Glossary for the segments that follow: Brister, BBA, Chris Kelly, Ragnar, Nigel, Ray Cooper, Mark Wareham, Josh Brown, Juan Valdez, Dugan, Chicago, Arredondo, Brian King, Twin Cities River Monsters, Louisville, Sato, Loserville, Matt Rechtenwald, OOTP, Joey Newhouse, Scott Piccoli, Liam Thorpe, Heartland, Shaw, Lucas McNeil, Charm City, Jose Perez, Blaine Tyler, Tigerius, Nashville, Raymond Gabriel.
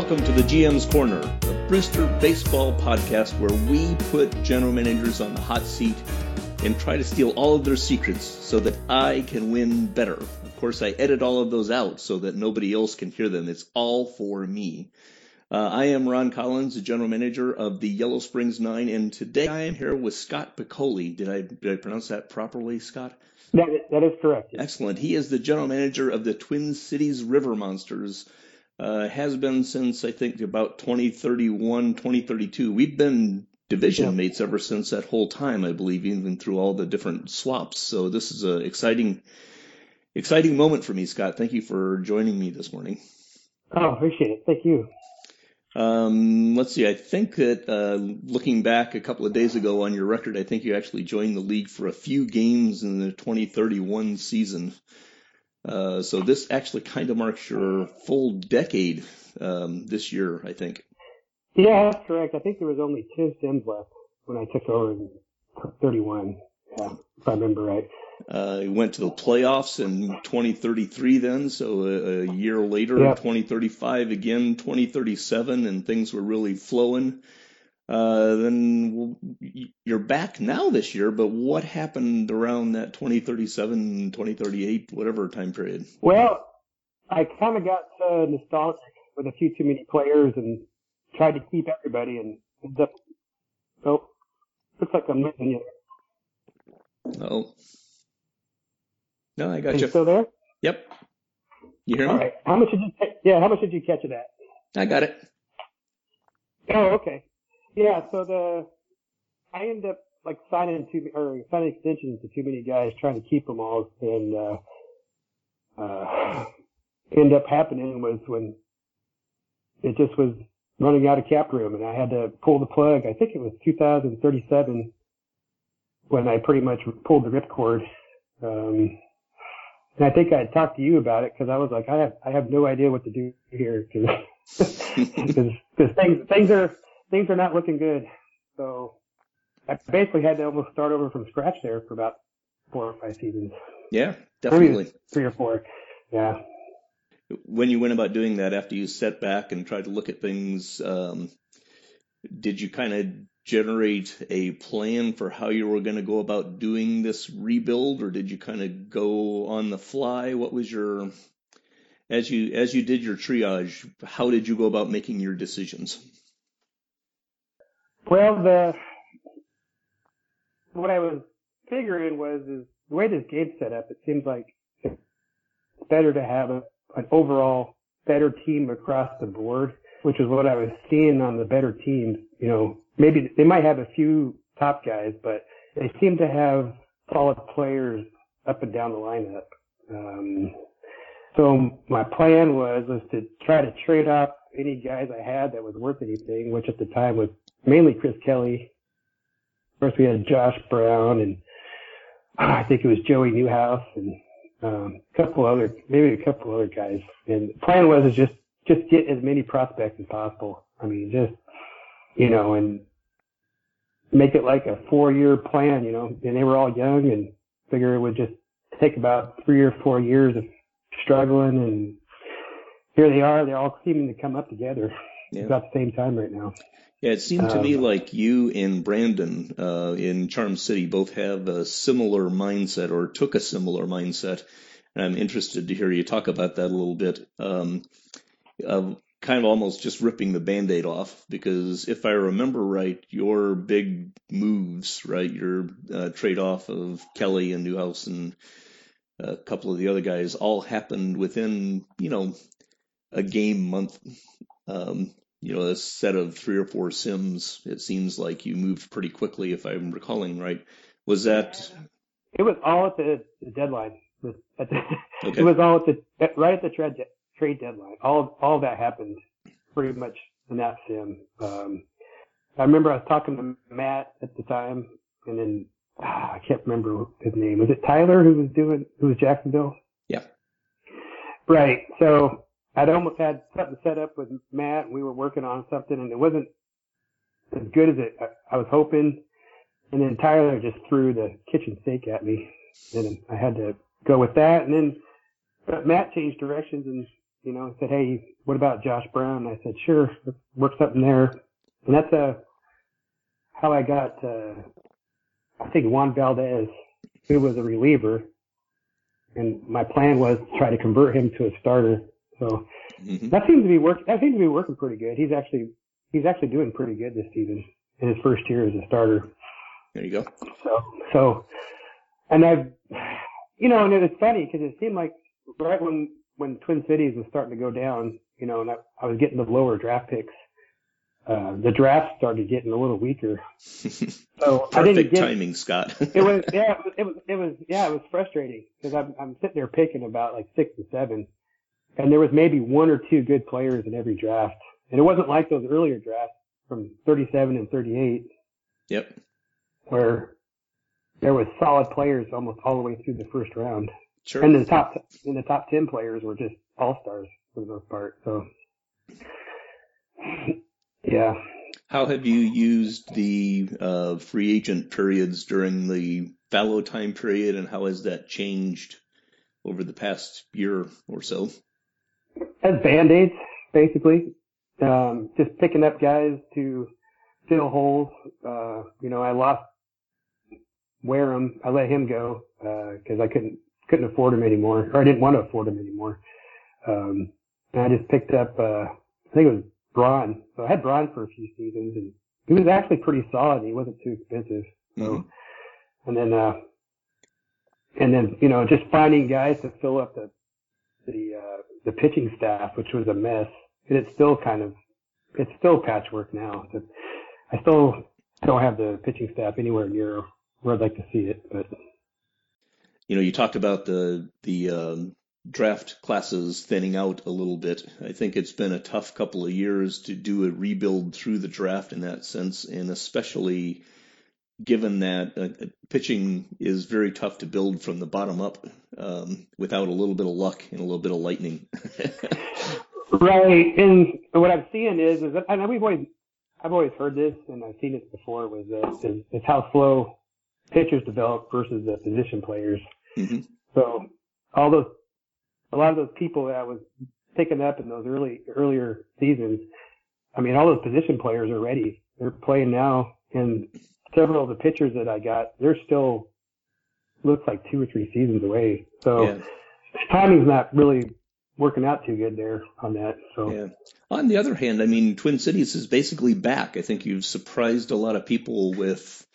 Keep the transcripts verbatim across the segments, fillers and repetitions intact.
Welcome to the G M's Corner, the Brister baseball podcast where we put general managers on the hot seat and try to steal all of their secrets so that I can win better. Of course, I edit all of those out so that nobody else can hear them. It's all for me. Uh, I am Ron Collins, the general manager of the Yellow Springs Nine, and today I am here with Scott Piccoli. Did I did I pronounce that properly, Scott? That is, that is correct. Excellent. He is the general manager of the Twin Cities River Monsters. Uh, has been since, I think, about twenty thirty-one, twenty thirty-two. We've been division yeah. mates ever since that whole time, I believe, even through all the different swaps. So this is an exciting, exciting moment for me, Scott. Thank you for joining me this morning. Oh, appreciate it. Thank you. Um, let's see. I think that uh, looking back a couple of days ago on your record, I think you actually joined the league for a few games in the twenty thirty-one season. Uh, so this actually kind of marks your full decade um, this year, I think. Yeah, that's correct. I think there was only ten Sims left when I took over in thirty-one, yeah, if I remember right. Uh, you went to the playoffs in twenty thirty-three then, so a, a year later, yeah. twenty thirty-five again, twenty thirty-seven, and things were really flowing. Uh, then you're back now this year, but what happened around that twenty thirty-seven, twenty thirty-eight, whatever time period? Well, I kind of got uh, nostalgic with a few too many players and tried to keep everybody, and ended up, oh, looks like I'm missing you. Oh, no, I got Are you. You still there? Yep. You hear me? All right. How much did you? Yeah. How much did you catch of that? I got it. Oh, okay. Yeah, so the I ended up like signing too or signing extensions to too many guys, trying to keep them all, and uh, uh, ended up happening was when it just was running out of cap room, and I had to pull the plug. I think it was two thousand thirty-seven when I pretty much pulled the ripcord. Um, and I think I had talked to you about it because I was like, I have I have no idea what to do here because things things are. Things are not looking good, so I basically had to almost start over from scratch there for about four or five seasons. Yeah, definitely. Maybe three or four, yeah. When you went about doing that, after you sat back and tried to look at things, um, did you kind of generate a plan for how you were going to go about doing this rebuild, or did you kind of go on the fly? What was your, as you as you did your triage, how did you go about making your decisions? Well, the what I was figuring was is the way this game's set up, it seems like it's better to have a, an overall better team across the board, which is what I was seeing on the better teams. You know, maybe they might have a few top guys, but they seem to have solid players up and down the lineup. Um, so my plan was, was to try to trade off any guys I had that was worth anything, which at the time was mainly Chris Kelly. First we had Josh Brown, and oh, I think it was Joey Newhouse, and um, a couple other, maybe a couple other guys. And the plan was is just just get as many prospects as possible. I mean, just you know, and make it like a four-year plan, you know. And they were all young, and figure it would just take about three or four years of struggling. And here they are; they're all seeming to come up together yeah. about the same time right now. Yeah, it seemed to um, me like you and Brandon uh, in Charm City both have a similar mindset or took a similar mindset, and I'm interested to hear you talk about that a little bit, um, uh, kind of almost just ripping the Band-Aid off, because if I remember right, your big moves, right, your uh, trade-off of Kelly and Newhouse and a couple of the other guys all happened within, you know, a game month. Um You know, a set of three or four Sims, it seems like you moved pretty quickly, if I'm recalling right. Was that? It was all at the, the deadline. It was, at the, okay. it was all at the, right at the trade, trade deadline. All all that happened pretty much in that Sim. Um, I remember I was talking to Matt at the time, and then ah, I can't remember his name. Was it Tyler who was doing, who was Jacksonville? Yeah. Right. So I'd almost had something set up with Matt, and we were working on something, and it wasn't as good as it I was hoping. And then Tyler just threw the kitchen sink at me, and I had to go with that. And then Matt changed directions and you know, I said, hey, what about Josh Brown? And I said, sure, let's work something there. And that's uh, how I got, uh, I think, Juan Valdez, who was a reliever. And my plan was to try to convert him to a starter. So mm-hmm. that seems to be working. That seems to be working pretty good. He's actually he's actually doing pretty good this season in his first year as a starter. There you go. So so, and I've you know, and it was funny because it seemed like right when when Twin Cities was starting to go down, you know, and I, I was getting the lower draft picks, uh, the draft started getting a little weaker. So perfect I didn't get, timing, Scott. it was yeah, it was it was yeah, it was frustrating because I'm I'm sitting there picking about like six and seven. And there was maybe one or two good players in every draft. And it wasn't like those earlier drafts from thirty-seven and thirty-eight. Yep. Where there was solid players almost all the way through the first round. Sure. And the top, and the top ten players were just all-stars for the most part. So, yeah. How have you used the uh, free agent periods during the fallow time period, and how has that changed over the past year or so? As Band-Aids, basically. Um, just picking up guys to fill holes. Uh, you know, I lost Wareham. I let him go, uh, cause I couldn't, couldn't afford him anymore, or I didn't want to afford him anymore. Um, and I just picked up, uh, I think it was Braun. So I had Braun for a few seasons, and he was actually pretty solid. He wasn't too expensive. So, mm-hmm. and then, uh, and then, you know, just finding guys to fill up the, the, uh, the pitching staff, which was a mess. And it's still kind of, it's still patchwork now. So I still don't have the pitching staff anywhere near where I'd like to see it. But, you know, you talked about the, the, um, draft classes thinning out a little bit. I think it's been a tough couple of years to do a rebuild through the draft in that sense. And especially given that uh, pitching is very tough to build from the bottom up um, without a little bit of luck and a little bit of lightning. Right. And what I'm seeing is, is that, and we've always, I've always heard this and I've seen it before, was that is, is how slow pitchers develop versus the position players. Mm-hmm. So all those, a lot of those people that I was picking up in those early, earlier seasons, I mean, all those position players are ready. They're playing now. And several of the pitchers that I got, they're still, looks like two or three seasons away. So yeah. Timing's not really working out too good there on that. So yeah. On the other hand, I mean, Twin Cities is basically back. I think you've surprised a lot of people with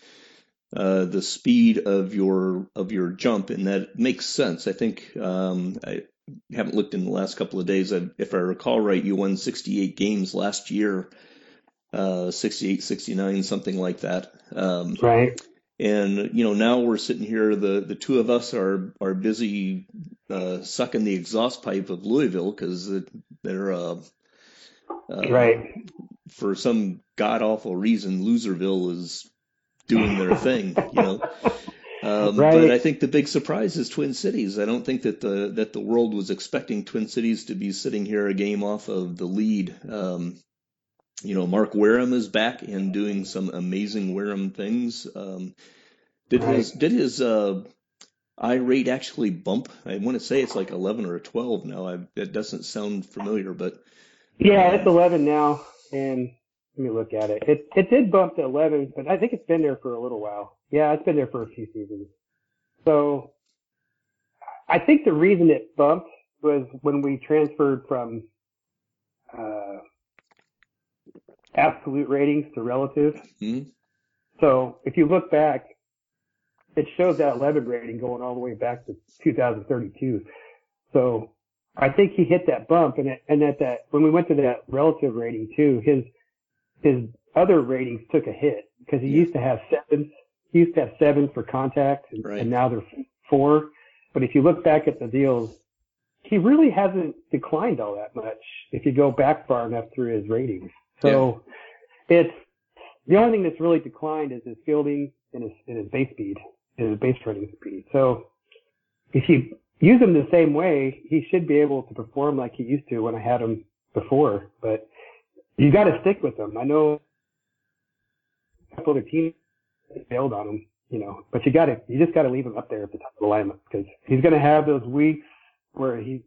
uh, the speed of your of your jump, and that makes sense. I think um, I haven't looked in the last couple of days. I, if I recall right, you won sixty-eight games last year. Uh, sixty-eight, sixty-nine, something like that. Um, right. And, you know, now we're sitting here, the, the two of us are, are busy uh, sucking the exhaust pipe of Louisville because they're, uh, uh, right. for some god-awful reason, Loserville is doing their thing, you know. Um, right. But I think the big surprise is Twin Cities. I don't think that the that the world was expecting Twin Cities to be sitting here a game off of the lead. Um You know, Mark Wareham is back and doing some amazing Wareham things. Um, did his did his uh, I rate actually bump? I want to say it's like eleven or twelve now. I, that doesn't sound familiar, but yeah, uh, it's eleven now. And let me look at it. It it did bump to eleven, but I think it's been there for a little while. Yeah, it's been there for a few seasons. So I think the reason it bumped was when we transferred from. Uh, absolute ratings to relative. Mm-hmm. So if you look back, it shows that eleven rating going all the way back to two thousand thirty-two. So I think he hit that bump, and at, and at that, when we went to that relative rating too, his his other ratings took a hit because he yeah. used to have sevens. He used to have sevens for contact, and, right. and now they're four. But if you look back at the deals, he really hasn't declined all that much if you go back far enough through his ratings. So yeah. it's the only thing that's really declined is his fielding and his, and his base speed and his base running speed. So if you use him the same way, he should be able to perform like he used to when I had him before. But you got to stick with him. I know a couple of teams failed on him, you know, but you got to you just got to leave him up there at the top of the lineup because he's going to have those weeks where he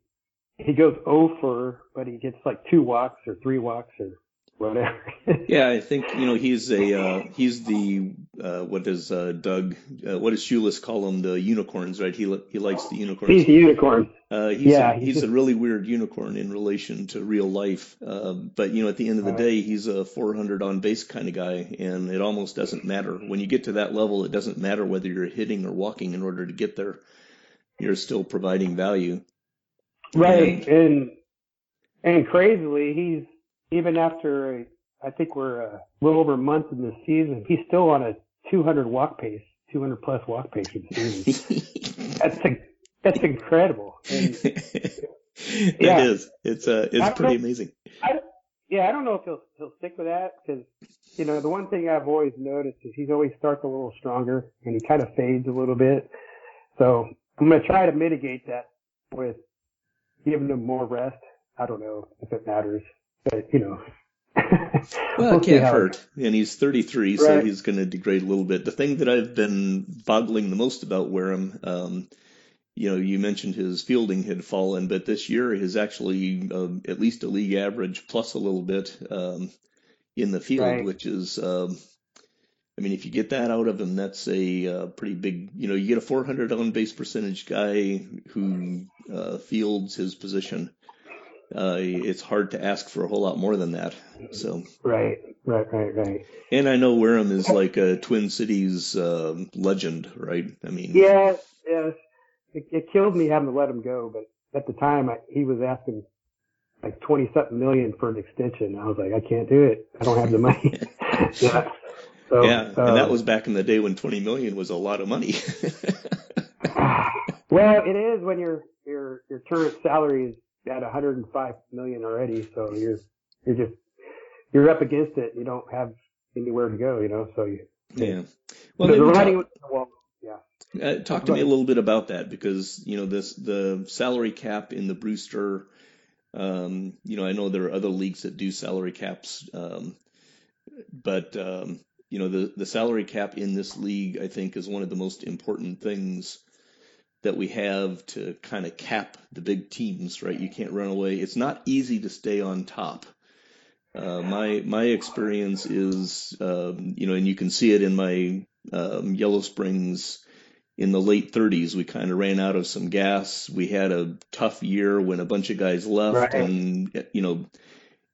he goes over, but he gets like two walks or three walks or whatever. Yeah, I think, you know, he's a uh, he's the uh, what does uh, Doug uh, what does Shoeless call him? The unicorns, right? He he likes the unicorns. He's a unicorn. Uh, he's yeah, a, he's, he's just... a really weird unicorn in relation to real life. Uh, but you know, at the end of the All day, right. he's a four hundred on base kind of guy, and it almost doesn't matter when you get to that level. It doesn't matter whether you're hitting or walking in order to get there. You're still providing value. Right, and and, and crazily, he's. Even after, I think we're a little over a month in the season, he's still on a two hundred walk pace, two hundred plus walk pace for the season. that's a, that's incredible. And, it yeah. is. It's uh, it's pretty know, amazing. I yeah, I don't know if he'll he'll stick with that because you know the one thing I've always noticed is he's always starts a little stronger and he kind of fades a little bit. So I'm going to try to mitigate that with giving him more rest. I don't know if it matters. But, you know. well, we'll it can't hurt. It. And he's thirty-three, right. So he's going to degrade a little bit. The thing that I've been boggling the most about Wareham, um, you know, you mentioned his fielding had fallen, but this year is actually um, at least a league average plus a little bit um, in the field, right. which is, um, I mean, if you get that out of him, that's a uh, pretty big, you know, you get a four hundred on-base percentage guy who uh, fields his position. Uh, it's hard to ask for a whole lot more than that. So right, right, right, right. And I know Wareham is like a Twin Cities uh, legend, right? I mean, yeah, yeah. It, it killed me having to let him go, but at the time I, he was asking like twenty something million for an extension. I was like, I can't do it. I don't have the money. yeah, so, yeah. Um, and that was back in the day when twenty million was a lot of money. Well, it is when your your your current salary is. At one hundred five million already, so you're you're just you're up against it. You don't have anywhere to go, you know. So you, yeah. Well, so talk, well yeah. Uh, talk to but, me a little bit about that because you know this the salary cap in the Brister. Um, you know, I know there are other leagues that do salary caps, um, but um, you know the the salary cap in this league, I think, is one of the most important things that we have to kind of cap the big teams, right? You can't run away. It's not easy to stay on top. Uh, my my experience is, um, you know, and you can see it in my um, Yellow Springs in the late thirties. We kind of ran out of some gas. We had a tough year when a bunch of guys left, right. and you know,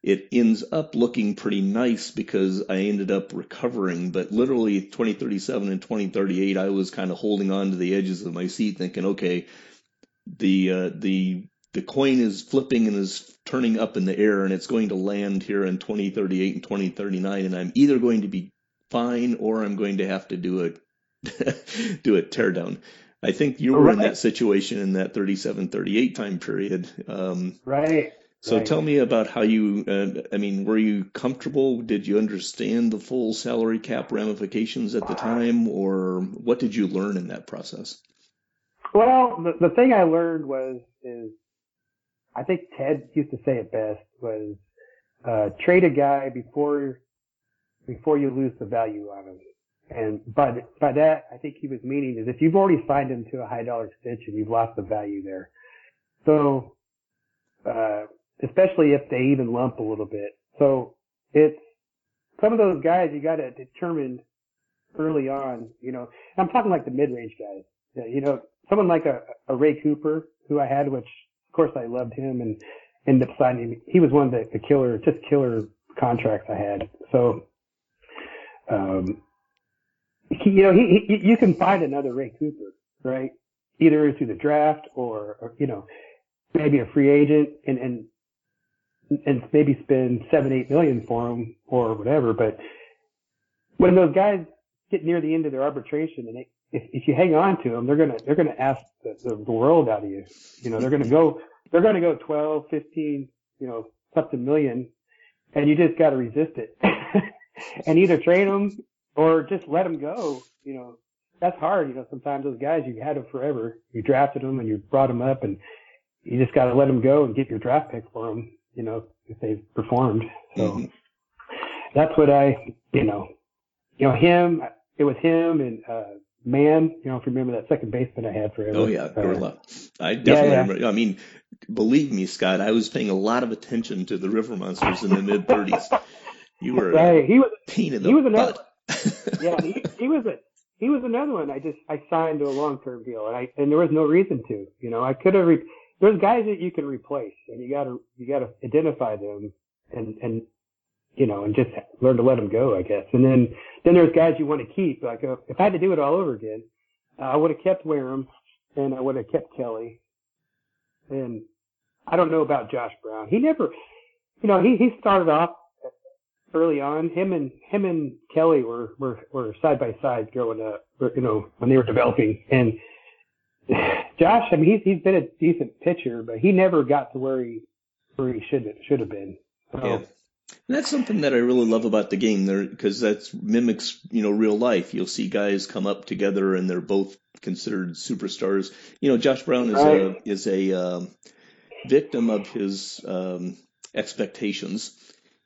it ends up looking pretty nice because I ended up recovering, but literally twenty thirty-seven and twenty thirty-eight, I was kind of holding on to the edges of my seat thinking, okay, the, uh, the, the coin is flipping and is turning up in the air and it's going to land here in twenty thirty-eight and twenty thirty-nine. And I'm either going to be fine or I'm going to have to do a, do a teardown. I think you were right. in that situation in that thirty-seven, thirty-eight time period. Um, right. So right. tell me about how you, uh, I mean, were you comfortable? Did you understand the full salary cap ramifications at the time, or what did you learn in that process? Well, the, the thing I learned was, is I think Ted used to say it best, was uh, trade a guy before before you lose the value on him. And by, by that, I think he was meaning is if you've already signed him to a high dollar extension, you've lost the value there. So, uh, especially if they even lump a little bit. So it's some of those guys you got to determine early on, you know, I'm talking like the mid-range guys, you know, someone like a, a Ray Cooper who I had, which of course I loved him and ended up signing. He was one of the, the killer, just killer contracts I had. So, um, he, you know, he, he, you can find another Ray Cooper, right? Either through the draft or, or you know, maybe a free agent and, and, and maybe spend seven, eight million for them or whatever. But when those guys get near the end of their arbitration and they, if, if you hang on to them, they're going to, they're going to ask the, the world out of you. You know, they're going to go, they're going to go twelve, fifteen, you know, something million and you just got to resist it and either trade them or just let them go. You know, that's hard. You know, sometimes those guys, you had them forever, you drafted them and you brought them up and you just got to let them go and get your draft pick for them. You know, if they've performed. So mm-hmm. that's what I, you know, you know, him, it was him and, uh, man, you know, if you remember that second baseman I had for him. Oh, yeah, Gorla. Uh, I definitely yeah, yeah. remember. I mean, believe me, Scott, I was paying a lot of attention to the River Monsters in the mid-thirties. You were right. He was a pain in the he was another, butt. yeah, he, he was a, he was another one. I just I signed to a long-term deal, and I and there was no reason to. You know, I could have. Re- There's guys that you can replace, and you gotta you gotta identify them, and and you know, and just learn to let them go, I guess. And then then there's guys you want to keep. Like if I had to do it all over again, uh, I would have kept Wareham, and I would have kept Kelly, and I don't know about Josh Brown. He never, you know, he he started off early on. Him and him and Kelly were were were side by side growing up, you know, when they were developing. And Josh, I mean, he's he's been a decent pitcher, but he never got to where he where he should should have been. So, yeah, and that's something that I really love about the game there, because that mimics, you know, real life. You'll see guys come up together, and they're both considered superstars. You know, Josh Brown is right. a is a um, victim of his um, expectations.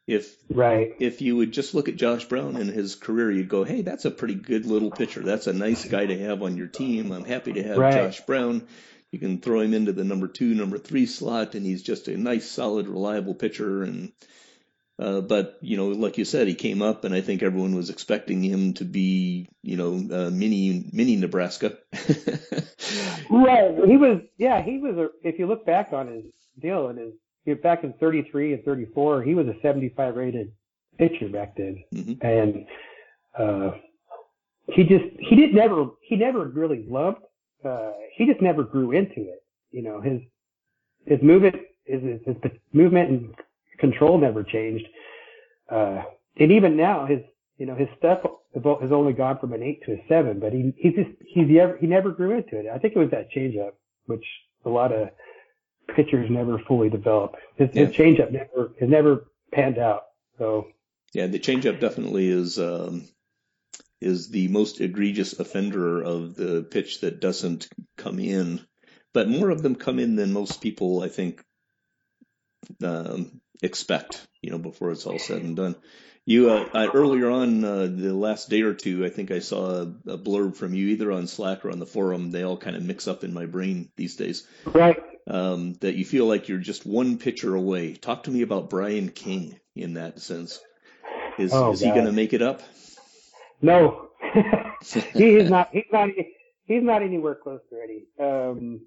If right. if you would just look at Josh Brown and his career, you'd go, hey, that's a pretty good little pitcher. That's a nice guy to have on your team. I'm happy to have right. Josh Brown. You can throw him into the number two, number three slot, and he's just a nice, solid, reliable pitcher. And uh, but, you know, like you said, he came up, and I think everyone was expecting him to be, you know, uh, mini mini Nebraska. Right. He was, yeah, he was, a, if you look back on his deal and his, back in thirty-three and thirty-four, he was a seventy-five rated pitcher back then, mm-hmm. and uh, he just he didn't never he never really loved. Uh, he just never grew into it. You know, his his movement his, his movement and control never changed, uh, and even now his you know his stuff has only gone from an eight to a seven. But he he just he's never he never grew into it. I think it was that changeup, which a lot of pitchers never fully develop. His, yeah. his changeup never has never panned out. So yeah, the changeup definitely is um, is the most egregious offender of the pitch that doesn't come in. But more of them come in than most people, I think, um, expect. You know, before it's all said and done. You uh, I, earlier on uh, the last day or two, I think I saw a, a blurb from you either on Slack or on the forum. They all kind of mix up in my brain these days. Right. Um, that you feel like you're just one pitcher away. Talk to me about Brian King in that sense. Is oh, is God. he going to make it up? No, he is not. He's not. He's not anywhere close to ready. Um,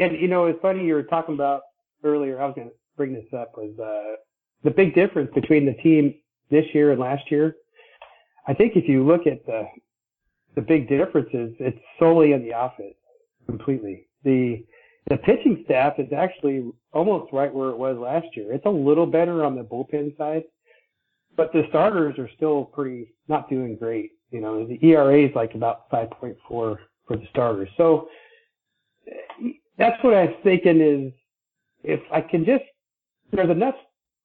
and you know, it's funny you were talking about earlier. I was going to bring this up was uh, the big difference between the team this year and last year. I think if you look at the the big differences, it's solely in the offense completely. The The pitching staff is actually almost right where it was last year. It's a little better on the bullpen side, but the starters are still pretty not doing great. You know, the E R A is like about five point four for the starters. So that's what I was thinking is if I can just, there's enough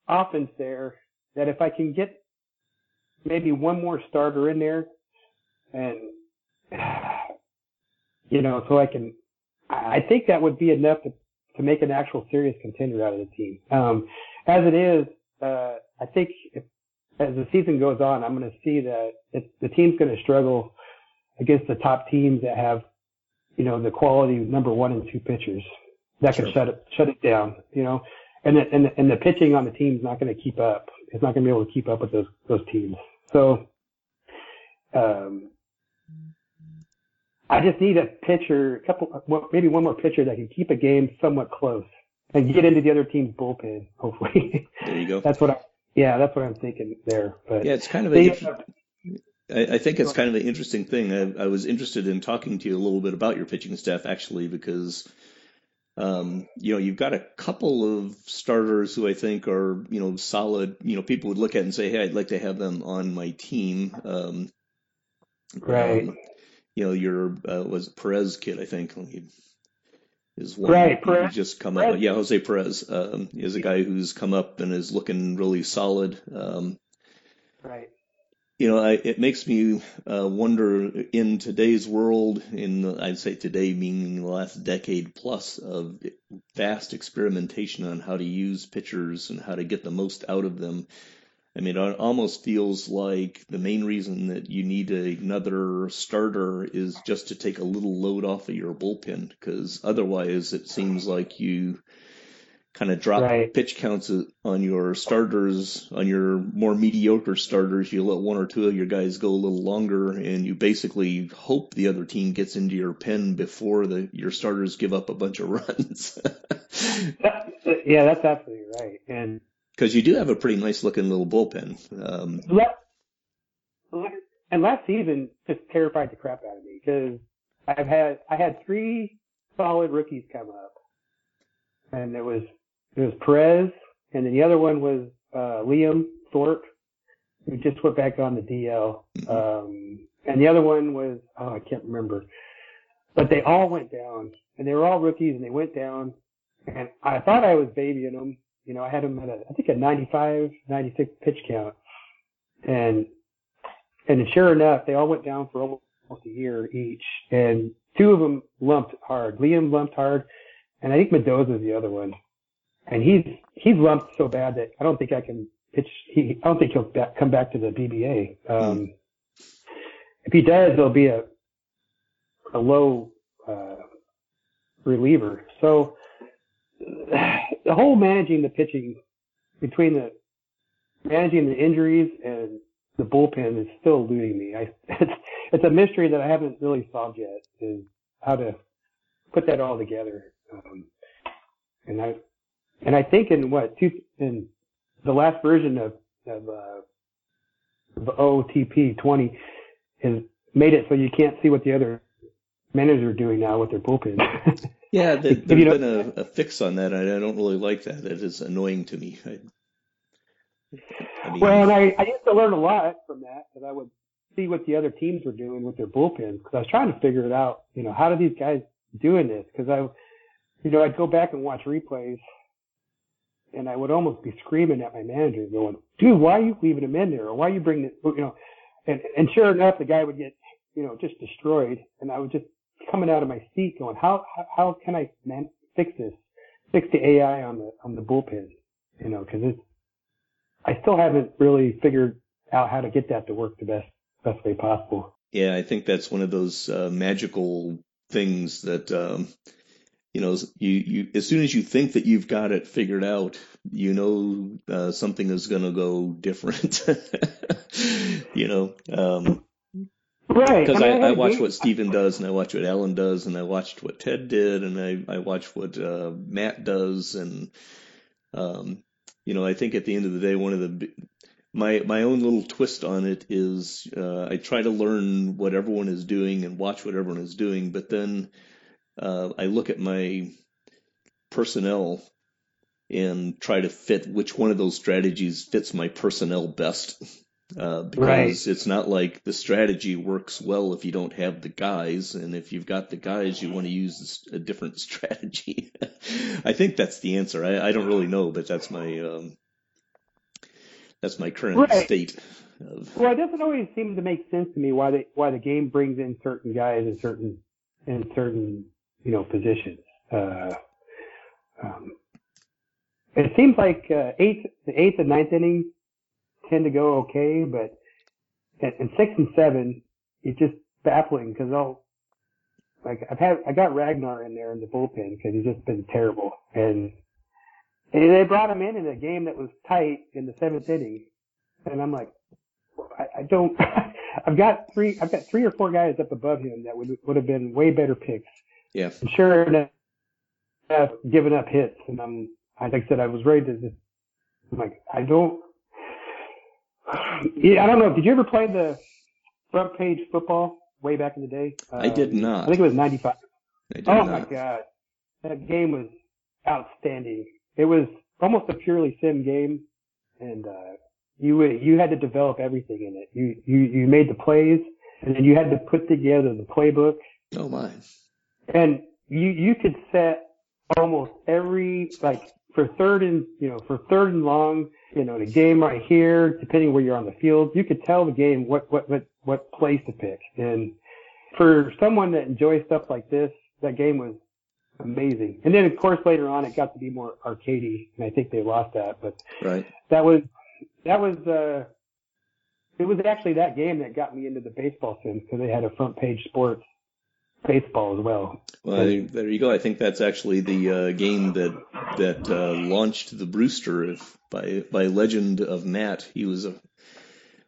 offense there that if I can get maybe one more starter in there and, you know, so I can, I think that would be enough to, to make an actual serious contender out of the team. Um, as it is, uh, I think if, as the season goes on, I'm going to see that it, the team's going to struggle against the top teams that have, you know, the quality number one and two pitchers that can sure. shut it, shut it down, you know, and the, and the, and the pitching on the team's not going to keep up. It's not going to be able to keep up with those, those teams. So, um, I just need a pitcher, a couple, maybe one more pitcher that can keep a game somewhat close and get into the other team's bullpen. Hopefully, there you go. That's what I, yeah, that's what I'm thinking there. But yeah, it's kind of a, have, I, I think it's kind of an interesting thing. I, I was interested in talking to you a little bit about your pitching staff actually, because um, you know, you've got a couple of starters who I think are, you know, solid. You know, people would look at and say, hey, I'd like to have them on my team. Um, right. Um, You know, your uh, was Perez kid, I think, is one right, who's just come Perez. up. Yeah, Jose Perez um, is a guy who's come up and is looking really solid. Um, right. You know, I, it makes me uh, wonder in today's world, in I'd say today meaning the last decade plus of vast experimentation on how to use pitchers and how to get the most out of them. I mean, it almost feels like the main reason that you need another starter is just to take a little load off of your bullpen, because otherwise it seems like you kind of drop right. pitch counts on your starters, on your more mediocre starters. You let one or two of your guys go a little longer, and you basically hope the other team gets into your pen before the your starters give up a bunch of runs. that, yeah, that's absolutely right. And because you do have a pretty nice-looking little bullpen. Um, and last season just terrified the crap out of me because I've had I had three solid rookies come up, and it was it was Perez, and then the other one was uh, Liam Thorpe, who just went back on the D L, um, and the other one was oh I can't remember, but they all went down, and they were all rookies, and they went down, and I thought I was babying them. You know, I had him at, a, I think, a ninety-five, ninety-six pitch count. And and sure enough, they all went down for almost a year each. And two of them lumped hard. Liam lumped hard, and I think Mendoza's the other one. And he's he's lumped so bad that I don't think I can pitch. He, I don't think he'll back, come back to the B B A. Um, mm. If he does, there'll be a, a low uh, reliever. So the whole managing the pitching between the managing the injuries and the bullpen is still eluding me. I, it's, it's a mystery that I haven't really solved yet is how to put that all together. Um, and I, and I think in what two, in the last version of, of, uh, the O T P twenty has made it so you can't see what the other managers are doing now with their bullpen. Yeah, there's been a, a fix on that. I, I don't really like that. That is annoying to me. I, I mean, well, and I, I used to learn a lot from that because I would see what the other teams were doing with their bullpens because I was trying to figure it out. You know, how do these guys doing this? Because I, you know, I'd go back and watch replays, and I would almost be screaming at my manager, going, "Dude, why are you leaving him in there? Or why are you bringing it?" You know, and and sure enough, the guy would get, you know, just destroyed, and I would just coming out of my seat going, how, how, how can I man- fix this? Fix the A I on the, on the bullpen, you know, cause it's, I still haven't really figured out how to get that to work the best, best way possible. Yeah. I think that's one of those uh, magical things that, um, you know, you, you, as soon as you think that you've got it figured out, you know, uh, something is going to go different, you know, um, Right. Because I, I, I watch what Steven does, and I watch what Alan does, and I watched what Ted did, and I, I watch what uh, Matt does. And, um, you know, I think at the end of the day, one of the my my own little twist on it is uh, I try to learn what everyone is doing and watch what everyone is doing. But then uh, I look at my personnel and try to fit which one of those strategies fits my personnel best. Uh, because right. It's not like the strategy works well if you don't have the guys, and if you've got the guys, you want to use a different strategy. I think that's the answer. I, I don't really know, but that's my um, that's my current right. state. Of... Well, it doesn't always seem to make sense to me why the why the game brings in certain guys in certain in certain you know positions. Uh, um, it seems like uh, eighth the eighth and ninth inning tend to go okay, but in six and seven, it's just baffling because I'll like I've had I got Ragnar in there in the bullpen because he's just been terrible, and and they brought him in in a game that was tight in the seventh inning, and I'm like, I, I don't, I've got three I've got three or four guys up above him that would would have been way better picks. Yeah, and sure enough, I've given up hits, and I'm like I said I was ready to just I'm like I don't. Yeah, I don't know. Did you ever play the front page football way back in the day? Um, I did not. I think it was ninety-five. I did oh, not. My God. That game was outstanding. It was almost a purely sim game, and uh, you you had to develop everything in it. You, you, you made the plays, and then you had to put together the playbook. Oh, my. And you, you could set almost every, like, for third and, you know, for third and long, you know, the game right here, depending where you're on the field, you could tell the game what, what, what, what place to pick. And for someone that enjoys stuff like this, that game was amazing. And then, of course, later on, it got to be more arcadey, and I think they lost that. But right. that was that was uh, it was actually that game that got me into the baseball sims, because they had a front page sports baseball as well. Well, and, there you go. I think that's actually the uh, game that that uh, launched the Brewster. If, by by legend of Matt, he was a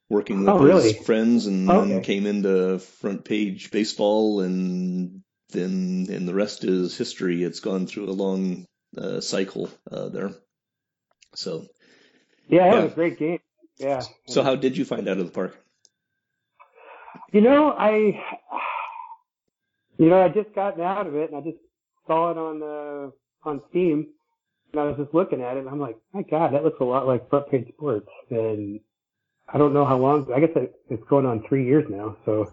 working with oh, really? his friends and okay. then came into front page baseball, and then and the rest is history. It's gone through a long uh, cycle uh, there. So yeah, that yeah. was a great game. Yeah. So how did you find Out of the Park? You know, I you know, I just gotten out of it, and I just saw it on uh, on Steam, and I was just looking at it, and I'm like, my God, that looks a lot like Front Page Sports, and I don't know how long. I guess it's going on three years now. So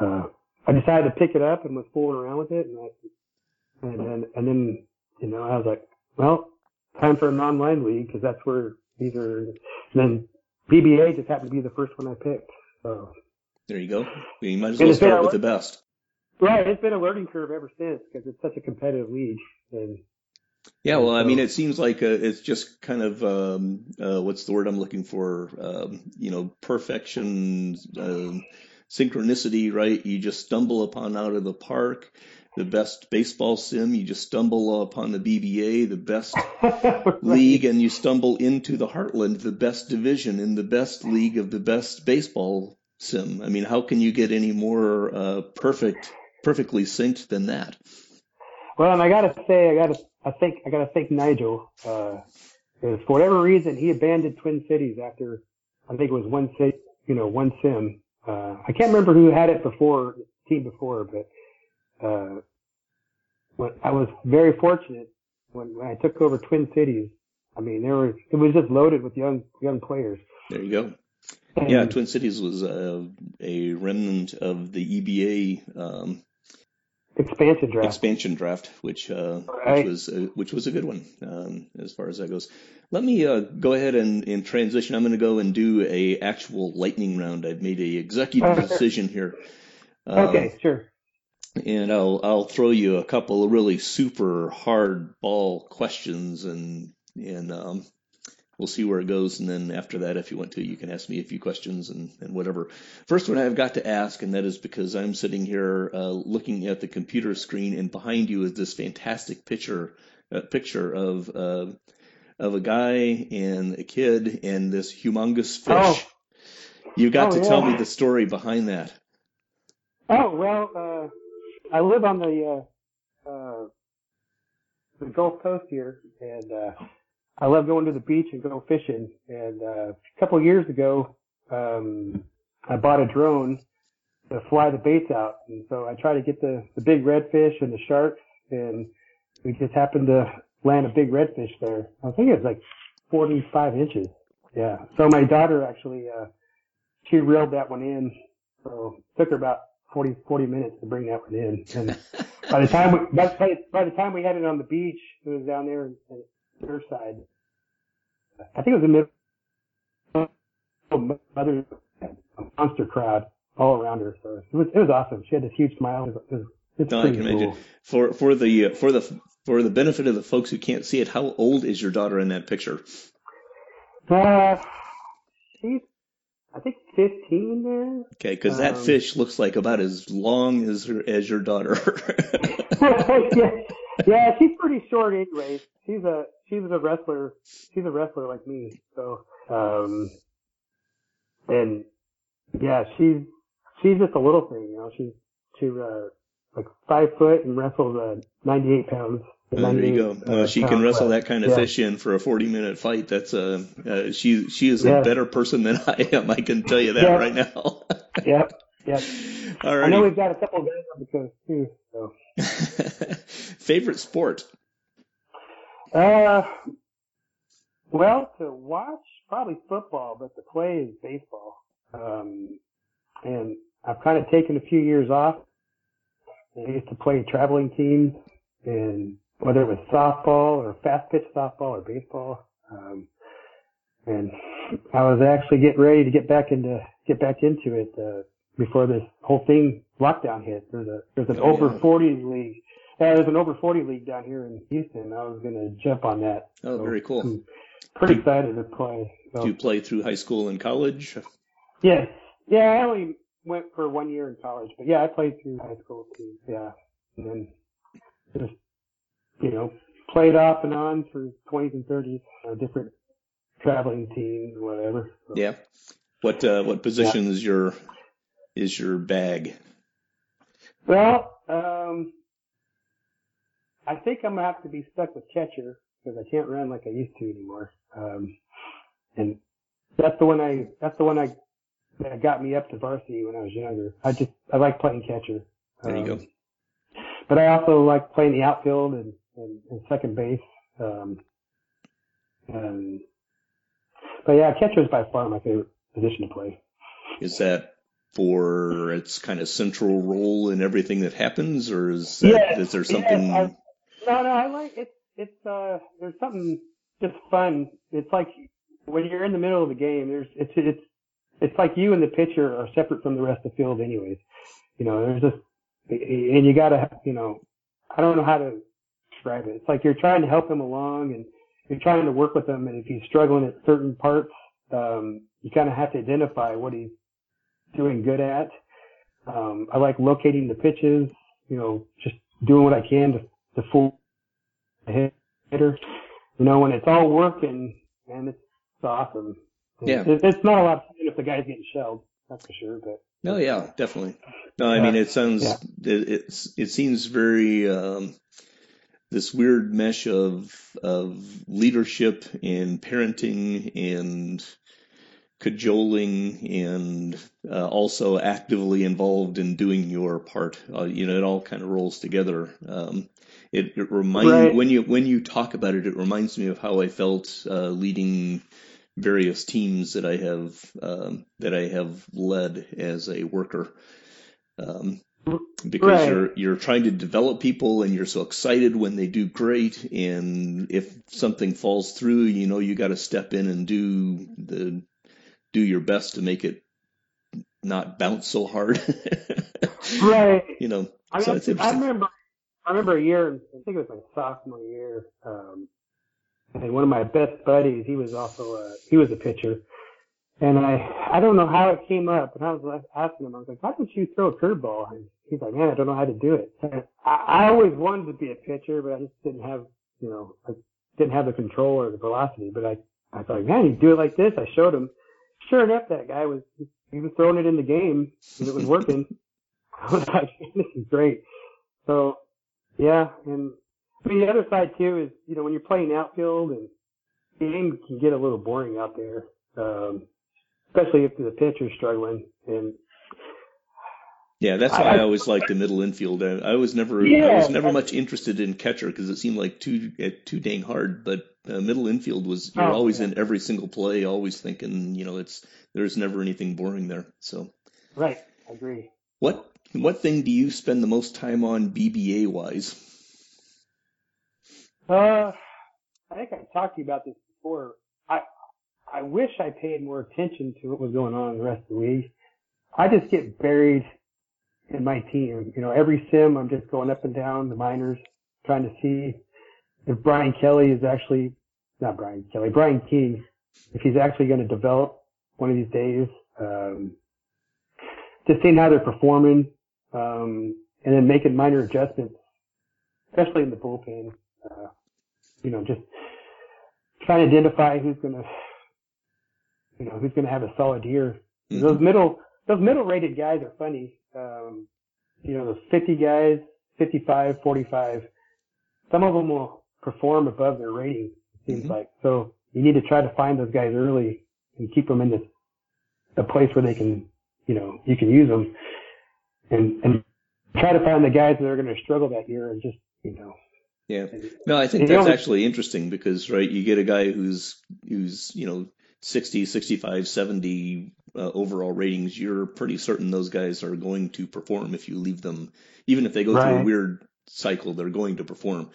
uh, I decided to pick it up and was fooling around with it, and I, and then and then you know I was like, well, time for an online league, because that's where these are. And then B B A just happened to be the first one I picked. So there you go. You might as well start with the best. Right. It's been a learning curve ever since, because it's such a competitive league. And yeah, well, I mean, it seems like uh, it's just kind of, um, uh, what's the word I'm looking for? Um, you know, perfection, uh, synchronicity, right? You just stumble upon Out of the Park, the best baseball sim. You just stumble upon the B B A, the best right. league, and you stumble into the Heartland, the best division in the best league of the best baseball sim. I mean, how can you get any more uh, perfect, perfectly synced than that? Well, and I got to say, I got to I think I got to thank Nigel. Uh, for whatever reason, he abandoned Twin Cities after I think it was one, you know, one sim. Uh, I can't remember who had it before, team before, but uh, when I was very fortunate when, when I took over Twin Cities. I mean, there was it was just loaded with young young players. There you go. And, yeah, Twin Cities was uh, a remnant of the E B A. Um, Expansion draft. Expansion draft, which uh, right. which was uh, which was a good one um, as far as that goes. Let me uh, go ahead and, and transition. I'm going to go and do a actual lightning round. I've made a executive uh, decision here. Um, okay, sure. And I'll I'll throw you a couple of really super hard ball questions, and and um, we'll see where it goes. And then after that, if you want to, you can ask me a few questions and, and whatever. First one I've got to ask, and that is because I'm sitting here uh, looking at the computer screen, and behind you is this fantastic picture uh, picture of uh, of a guy and a kid and this humongous fish. Oh. You've got oh, to yeah. tell me the story behind that. Oh, well, uh, I live on the, uh, uh, the Gulf Coast here, and uh, I love going to the beach and go fishing. And uh, a couple of years ago, um, I bought a drone to fly the baits out. And so I try to get the, the big redfish and the sharks. And we just happened to land a big redfish there. I think it was like forty-five inches. Yeah. So my daughter actually, uh, she reeled that one in. So it took her about forty minutes to bring that one in. And by the time we, by, by, by the time we had it on the beach, it was down there and, and their side. I think it was a middle mother monster crowd all around her. So it was it was awesome. She had this huge smile. It was, it was, it's no, pretty I can cool. imagine. For for the for the for the benefit of the folks who can't see it, how old is your daughter in that picture? Uh, she's I think fifteen now. Okay, because um, that fish looks like about as long as her, as your daughter. yeah, yeah, she's pretty short anyway. She's a She was a wrestler. She's a wrestler like me. So, um, and yeah, she's she's just a little thing, you know. She's she uh, like five foot and wrestles uh, ninety-eight pounds. Oh, there you go. Uh, she can wrestle that kind of yeah. fish in for a forty minute fight. That's uh, uh she she is yeah. a better person than I am. I can tell you that yeah. right now. yep. Yep. All right. I know we've got a couple of guys on the coast too. So. Favorite sport. Uh, well, to watch, probably football, but to play is baseball. Um, and I've kind of taken a few years off. I used to play traveling teams, and whether it was softball or fast pitch softball or baseball. Um, and I was actually getting ready to get back into, get back into it, uh, before this whole thing lockdown hit. There's a, there's an oh, over yeah. forty league. Yeah, there's an over forty league down here in Houston. I was going to jump on that. Oh, so very cool. I'm pretty excited to play. So, do you play through high school and college? Yeah. Yeah, I only went for one year in college, but yeah, I played through high school too. Yeah. And then just, you know, played off and on for twenties and thirties, uh, different traveling teams, whatever. So, yeah. What, uh, what position yeah. is your, is your bag? Well, um, I think I'm going to have to be stuck with catcher because I can't run like I used to anymore. Um, and that's the one I, that's the one I, that got me up to varsity when I was younger. I just, I like playing catcher. Um, there you go. But I also like playing the outfield and, and, and second base. Um, and, but yeah, catcher is by far my favorite position to play. Is that for its kind of central role in everything that happens, or is that, yeah, is there something? Yeah, I, no, no, I like it's it's uh there's something just fun. It's like when you're in the middle of the game, there's it's it's it's like you and the pitcher are separate from the rest of the field, anyways. You know, there's just and you gotta you know I don't know how to describe it. It's like you're trying to help him along and you're trying to work with him, and if he's struggling at certain parts, um, you kind of have to identify what he's doing good at. Um, I like locating the pitches, you know, just doing what I can to, to fool the hitter. You know, when it's all working, man, it's, it's awesome. Yeah. It, it's not a lot of fun if the guy's getting shelled, that's for sure. But no, yeah, definitely. No, I yeah. mean, it sounds, yeah. it, it's, it seems very, um, this weird mesh of, of leadership and parenting and cajoling and uh, also actively involved in doing your part. Uh, you know, it all kind of rolls together. Um, it it reminds right. when you when you talk about it, it reminds me of how I felt uh, leading various teams that I have um, that I have led as a worker. Um, because right. you're you're trying to develop people, and you're so excited when they do great, and if something falls through, you know, you got to step in and do the do your best to make it not bounce so hard. Right. You know, I, so mean, I remember, I remember a year, I think it was my sophomore year. Um, and one of my best buddies, he was also a, he was a pitcher. And I, I don't know how it came up, and I was asking him, I was like, why don't you throw a curveball? And he's like, man, I don't know how to do it. And I, I always wanted to be a pitcher, but I just didn't have, you know, I didn't have the control or the velocity, but I, I was like, man, you do it like this. I showed him. Sure enough, that guy was, he was throwing it in the game, and it was working. I was like, this is great. So, yeah, and I mean, the other side, too, is, you know, when you're playing outfield, and the game can get a little boring out there, um, especially if the pitcher's struggling. And yeah, that's why I, I always liked the middle infield. I, I was never yeah, I was never I, much interested in catcher because it seemed like too too dang hard. But uh, middle infield was you're oh, always yeah. in every single play, always thinking, you know, it's there's never anything boring there. So right, I agree. What what thing do you spend the most time on B B A wise? Uh, I think I talked to you about this before. I I wish I paid more attention to what was going on the rest of the league. I just get buried in my team. You know, every sim, I'm just going up and down the minors, trying to see if Brian Kelly is actually, not Brian Kelly, Brian King, if he's actually going to develop one of these days. Um, just seeing how they're performing, um, and then making minor adjustments, especially in the bullpen. Uh, you know, just trying to identify who's going to, you know, who's going to have a solid year. Mm-hmm. Those middle, those middle-rated guys are funny. Um, you know, those fifty guys, fifty-five, forty-five, some of them will perform above their rating, it seems mm-hmm. like. So you need to try to find those guys early and keep them in the, the place where they can, you know, you can use them, and, and try to find the guys that are going to struggle that year and just, you know. Yeah. No, I think that's only, actually interesting because, right, you get a guy who's, who's, you know, sixty, sixty-five, seventy uh, overall ratings, you're pretty certain those guys are going to perform if you leave them. Even if they go right. through a weird cycle, they're going to perform.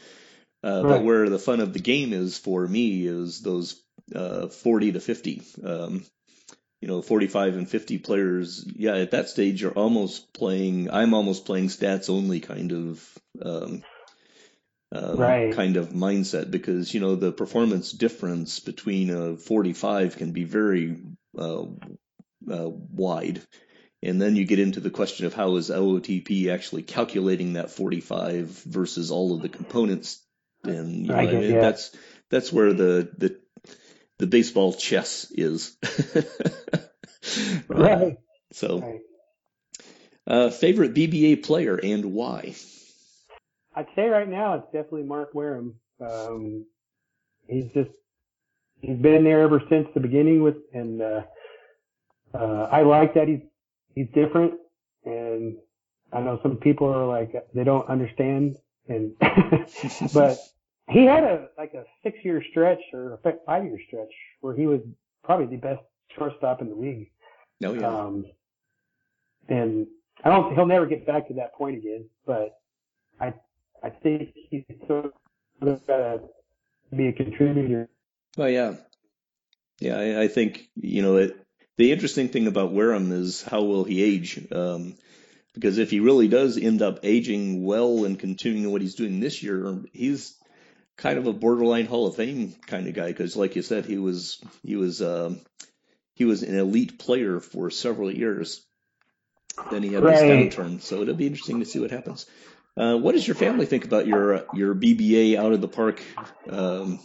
Uh, right. But where the fun of the game is for me is those uh, forty to fifty, um, you know, forty-five and fifty players. Yeah, at that stage, you're almost playing – I'm almost playing stats only kind of um, um, right. kind of mindset, because, you know, the performance difference between a forty-five can be very uh, uh, wide. And then you get into the question of how is O O T P actually calculating that forty-five versus all of the components. And you know, I get, I mean, yeah. that's that's where the the, the baseball chess is. right. right. So, right. Uh, favorite B B A player and why? I'd say right now it's definitely Mark Wareham. Um, he's just he's been there ever since the beginning with, and uh, uh, I like that he's. He's different, and I know some people are like, they don't understand, and but he had a like a six-year stretch or a five-year stretch where he was probably the best shortstop in the league. No, yeah. Um, and I don't, he'll never get back to that point again, but I I think he's sort of got to be a contributor. Oh, yeah. Yeah, I, I think, you know, it, the interesting thing about Wareham is how will he age? Um, because if he really does end up aging well and continuing what he's doing this year, he's kind of a borderline Hall of Fame kind of guy. Because, like you said, he was he was um, he was an elite player for several years. Then he had right. this downturn, so it'll be interesting to see what happens. Uh, what does your family think about your your B B A Out of the Park? Um,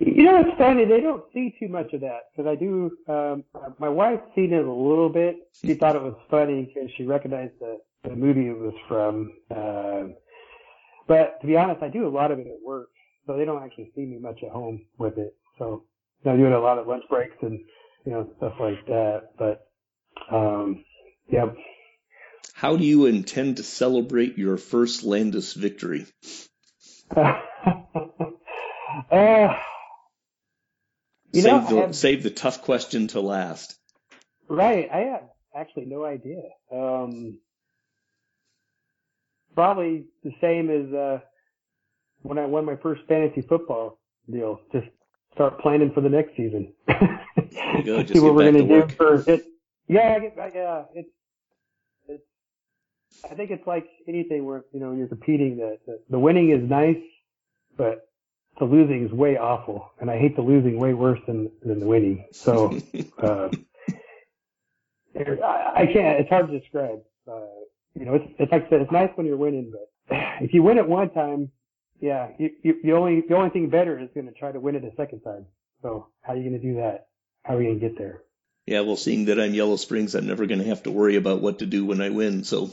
You know, it's funny, they don't see too much of that, because I do, um, my wife's seen it a little bit. She thought it was funny because she recognized the, the movie it was from. Uh, but to be honest, I do a lot of it at work, so they don't actually see me much at home with it. So I do it a lot of lunch breaks and, you know, stuff like that. But, um, yeah. How do you intend to celebrate your first Landis victory? uh, You save, know, the, have, save the tough question to last. Right. I have actually no idea. Um, probably the same as uh, when I won my first fantasy football deal. Just start planning for the next season. There you go. Just see what we're going to do for it. Yeah, yeah. It's, it's, I think it's like anything where, you know, you're competing. The, the, the winning is nice, but the losing is way awful, and I hate the losing way worse than, than the winning. So uh, I, I can't. It's hard to describe. Uh, you know, it's, it's like I said, it's nice when you're winning, but if you win it one time, yeah, you, you, you only the only thing better is going to try to win it a second time. So how are you going to do that? How are you going to get there? Yeah, well, seeing that I'm Yellow Springs, I'm never going to have to worry about what to do when I win. So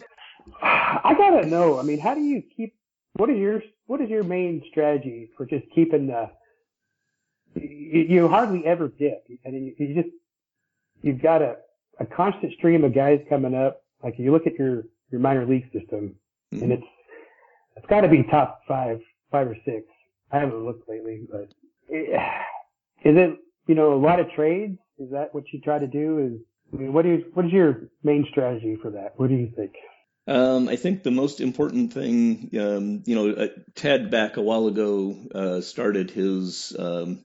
I gotta know. I mean, how do you keep? What is your What is your main strategy for just keeping the? You, you hardly ever dip. I mean, you, you just you've got a, a constant stream of guys coming up. Like you look at your, your minor league system, mm-hmm. and it's it's got to be top five, five or six. I haven't looked lately, but it, is it you know a lot of trades? Is that what you try to do? Is I mean, what is what is your main strategy for that? What do you think? Um, I think the most important thing, um, you know, uh, Ted back a while ago uh, started his um,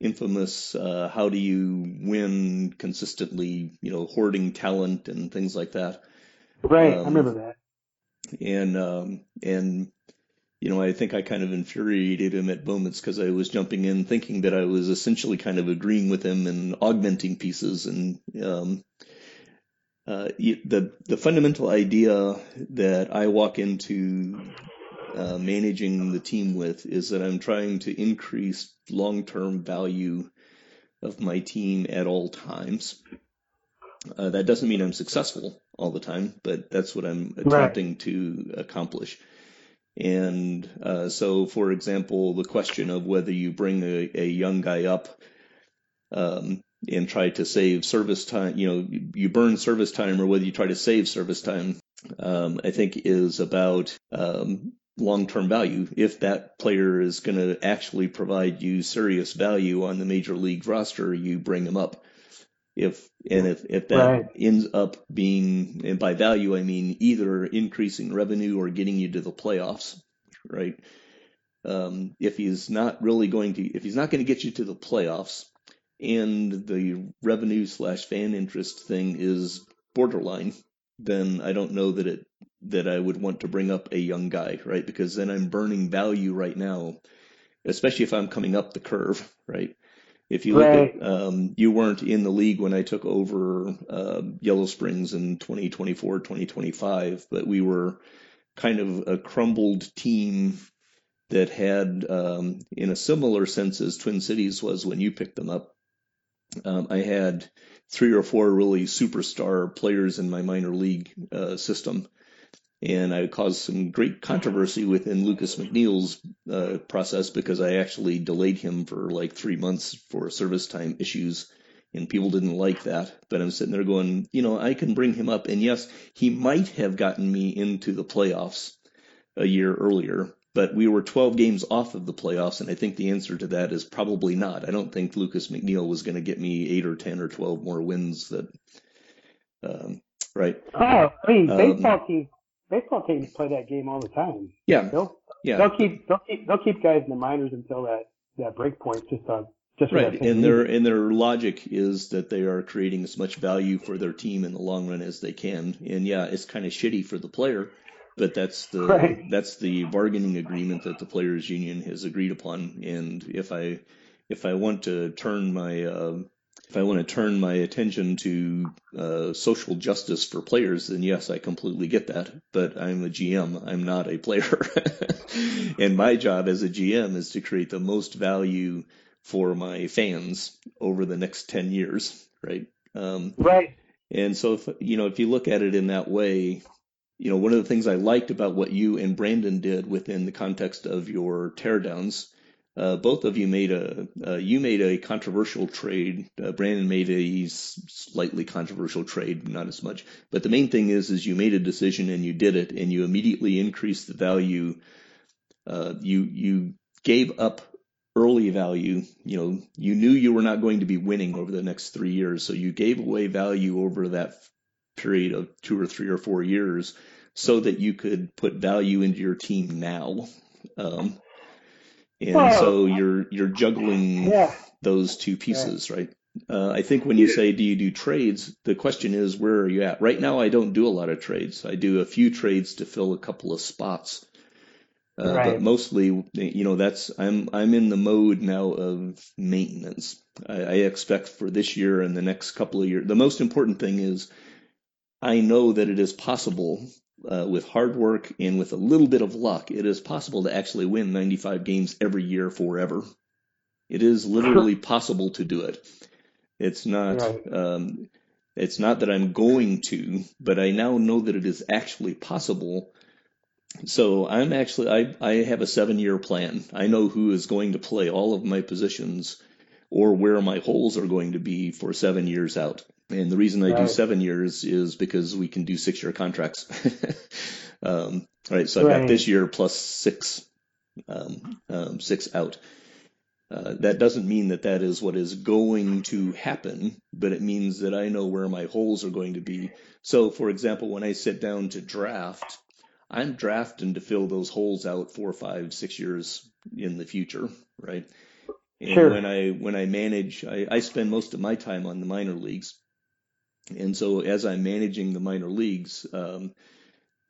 infamous uh, how do you win consistently, you know, hoarding talent and things like that. Right. Um, I remember that. And, um, and you know, I think I kind of infuriated him at moments because I was jumping in thinking that I was essentially kind of agreeing with him and augmenting pieces and um Uh, the the fundamental idea that I walk into uh, managing the team with is that I'm trying to increase long-term value of my team at all times. Uh, that doesn't mean I'm successful all the time, but that's what I'm attempting right. to accomplish. And uh, so, for example, the question of whether you bring a, a young guy up um, and try to save service time, you know, you burn service time or whether you try to save service time, um, I think is about um, long-term value. If that player is going to actually provide you serious value on the major league roster, you bring him up. If and if, if that right. ends up being, and by value, I mean either increasing revenue or getting you to the playoffs, right? Um, if he's not really going to, if he's not going to get you to the playoffs, and the revenue slash fan interest thing is borderline, then I don't know that it that I would want to bring up a young guy, right? Because then I'm burning value right now, especially if I'm coming up the curve, right? If you look right. at, um, you weren't in the league when I took over uh, Yellow Springs in twenty twenty-four, twenty twenty-five, but we were kind of a crumbled team that had, um, in a similar sense as Twin Cities was when you picked them up. Um, I had three or four really superstar players in my minor league uh, system, and I caused some great controversy within Lucas McNeil's uh, process because I actually delayed him for like three months for service time issues, and people didn't like that. But I'm sitting there going, you know, I can bring him up, and yes, he might have gotten me into the playoffs a year earlier, but we were twelve games off of the playoffs, and I think the answer to that is probably not. I don't think Lucas McNeil was going to get me eight or ten or twelve more wins that, um, right? Oh, I mean, baseball um, teams, baseball teams play that game all the time. Yeah, they'll, yeah. They'll keep, they'll keep, they'll keep guys in the minors until that, that break point just on. Just right, and their and their logic is that they are creating as much value for their team in the long run as they can. And yeah, it's kind of shitty for the player, but that's the right. that's the bargaining agreement that the players' union has agreed upon. And if I if I want to turn my uh, if I want to turn my attention to uh, social justice for players, then yes, I completely get that. But I'm a G M. I'm not a player, and my job as a G M is to create the most value for my fans over the next ten years, right? Um, right. And so, if, you know, if you look at it in that way, you know, one of the things I liked about what you and Brandon did within the context of your teardowns, uh, both of you made a, uh, you made a controversial trade. Uh, Brandon made a slightly controversial trade, not as much. But the main thing is, is you made a decision and you did it, and you immediately increased the value. Uh, you, you gave up early value. You know, you knew you were not going to be winning over the next three years. So you gave away value over that period of two or three or four years so that you could put value into your team now. Um, and well, so you're, you're juggling yeah. those two pieces, yeah. right? Uh, I think when you say, do you do trades? The question is, where are you at? Right now, I don't do a lot of trades. I do a few trades to fill a couple of spots. Uh, right. But mostly, you know, that's I'm I'm in the mode now of maintenance. I, I expect for this year and the next couple of years. The most important thing is I know that it is possible uh, with hard work and with a little bit of luck. It is possible to actually win ninety-five games every year forever. It is literally possible to do it. It's not. Right. Um, it's not that I'm going to, but I now know that it is actually possible. So I'm actually, I, I have a seven-year plan. I know who is going to play all of my positions or where my holes are going to be for seven years out. And the reason I right. do seven years is because we can do six-year contracts. um, all right, so I've right. got this year plus six, um, um, six out. Uh, that doesn't mean that that is what is going to happen, but it means that I know where my holes are going to be. So, for example, when I sit down to draft, I'm drafting to fill those holes out four, five, six years in the future, right? And sure. when I when I manage, I, I spend most of my time on the minor leagues, and so as I'm managing the minor leagues, um,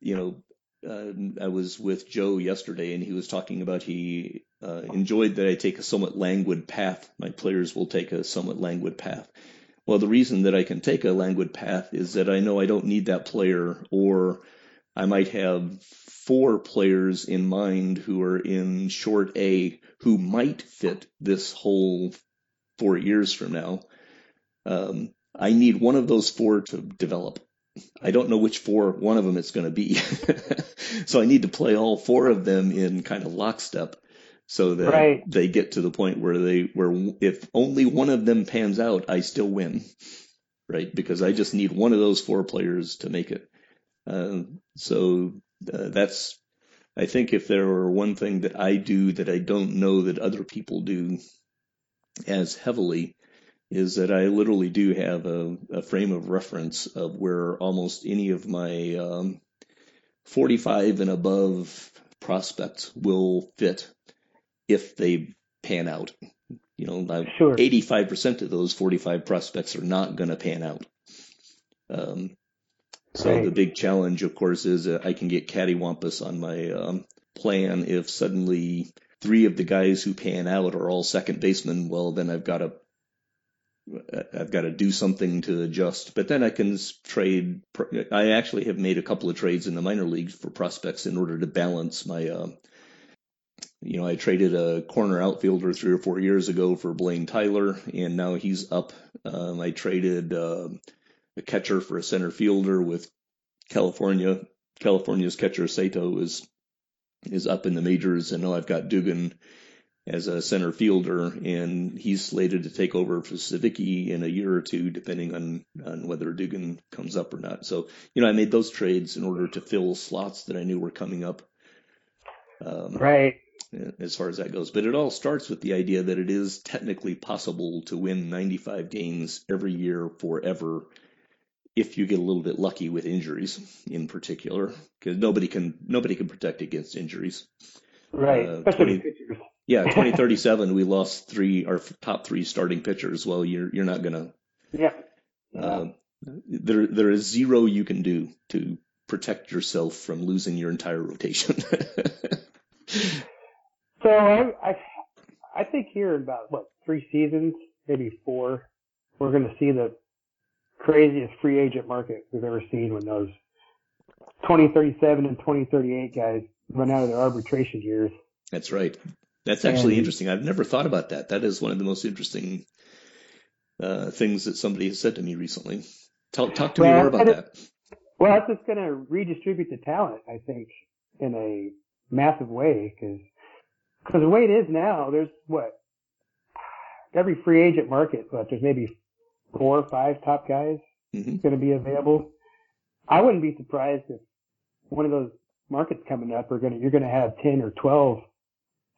you know, uh, I was with Joe yesterday, and he was talking about he uh, enjoyed that I take a somewhat languid path. My players will take a somewhat languid path. Well, the reason that I can take a languid path is that I know I don't need that player, or I might have four players in mind who are in short A who might fit this whole four years from now. Um, I need one of those four to develop. I don't know which four, one of them it's going to be. So I need to play all four of them in kind of lockstep so that right. they get to the point where they, where if only one of them pans out, I still win, right? Because I just need one of those four players to make it. Uh, so uh, that's, I think if there were one thing that I do that I don't know that other people do as heavily is that I literally do have a, a frame of reference of where almost any of my um, forty-five and above prospects will fit if they pan out. You know, sure. eighty-five percent of those forty-five prospects are not going to pan out. Um So right. The big challenge, of course, is I can get cattywampus on my um, plan if suddenly three of the guys who pan out are all second basemen. Well, then I've got to I've got to do something to adjust. But then I can trade. I actually have made a couple of trades in the minor leagues for prospects in order to balance my. Uh, you know, I traded a corner outfielder three or four years ago for Blaine Tyler, and now he's up. Um, I traded uh, a catcher for a center fielder with California. California's catcher Sato is is up in the majors, and now I've got Dugan as a center fielder, and he's slated to take over for Civicky in a year or two, depending on, on whether Dugan comes up or not. So, you know, I made those trades in order to fill slots that I knew were coming up. Um, right. As far as that goes. But it all starts with the idea that it is technically possible to win ninety-five games every year forever if you get a little bit lucky with injuries in particular, because nobody can nobody can protect against injuries. Right. Uh, Especially pitchers. Yeah, twenty thirty-seven, we lost three our top three starting pitchers. Well, you're you're not gonna. Yeah. Uh, there there is zero you can do to protect yourself from losing your entire rotation. So I, I I think here in about what three seasons, maybe four, we're going to see the craziest free agent market we've ever seen when those twenty thirty-seven and twenty thirty-eight guys run out of their arbitration years. That's right. That's actually and, interesting. I've never thought about that. That is one of the most interesting uh, things that somebody has said to me recently. Tell, talk to well, me more about that. That. Well, that's just going to redistribute the talent, I think, in a massive way, because because the way it is now, there's what every free agent market, but there's maybe four or five top guys mm-hmm. going to be available. I wouldn't be surprised if one of those markets coming up are going to you're going to have ten or twelve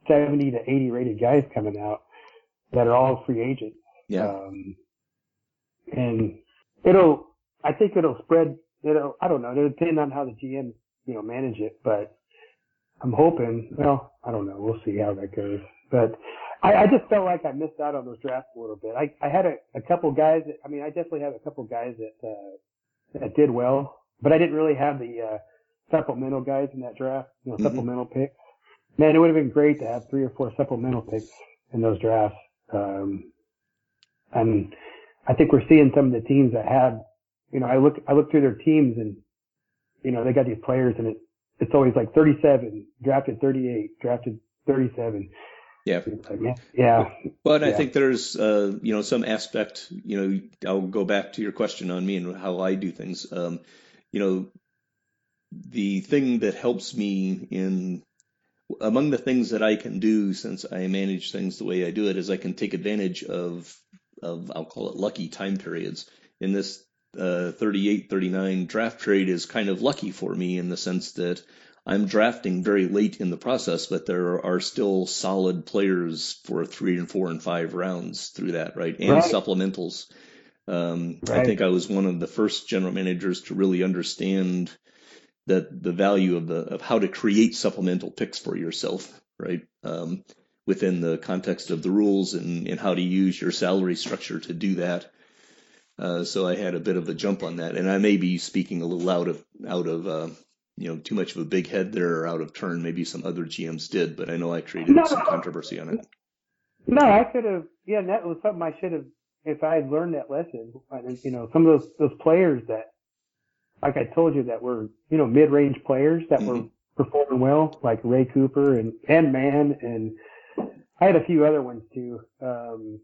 seventy to eighty rated guys coming out that are all free agents. Yeah, um, and it'll I think it'll spread. It'll I don't know. It'll depend on how the G M you know manage it, but. I'm hoping, well, I don't know. We'll see how that goes. But I, I just felt like I missed out on those drafts a little bit. I, I had a, a couple guys. That, I mean, I definitely have a couple guys that uh, that did well, but I didn't really have the uh, supplemental guys in that draft, you know, mm-hmm. supplemental picks. Man, it would have been great to have three or four supplemental picks in those drafts. Um, and I think we're seeing some of the teams that have, you know, I look I look through their teams and, you know, they got these players and it. It's always like thirty-seven, drafted thirty-eight, drafted thirty-seven. Yeah. Yeah. But yeah. I think there's, uh, you know, some aspect, you know, I'll go back to your question on me and how I do things. Um, you know, the thing that helps me in among the things that I can do since I manage things the way I do it is I can take advantage of, of I'll call it lucky time periods in this. Uh, thirty-eight thirty-nine draft trade is kind of lucky for me in the sense that I'm drafting very late in the process, but there are still solid players for three and four and five rounds through that, right? And right. supplementals. Um, right. I think I was one of the first general managers to really understand that the value of the of how to create supplemental picks for yourself, right? Um, within the context of the rules and, and how to use your salary structure to do that. Uh, so I had a bit of a jump on that, and I may be speaking a little out of out of uh, you know too much of a big head there or out of turn. Maybe some other G Ms did, but I know I created no, some controversy on it. No, I could have. Yeah, that was something I should have. If I had learned that lesson, you know, some of those those players that, like I told you, that were you know mid range players that mm-hmm. were performing well, like Ray Cooper and and Mann, and I had a few other ones too. Um,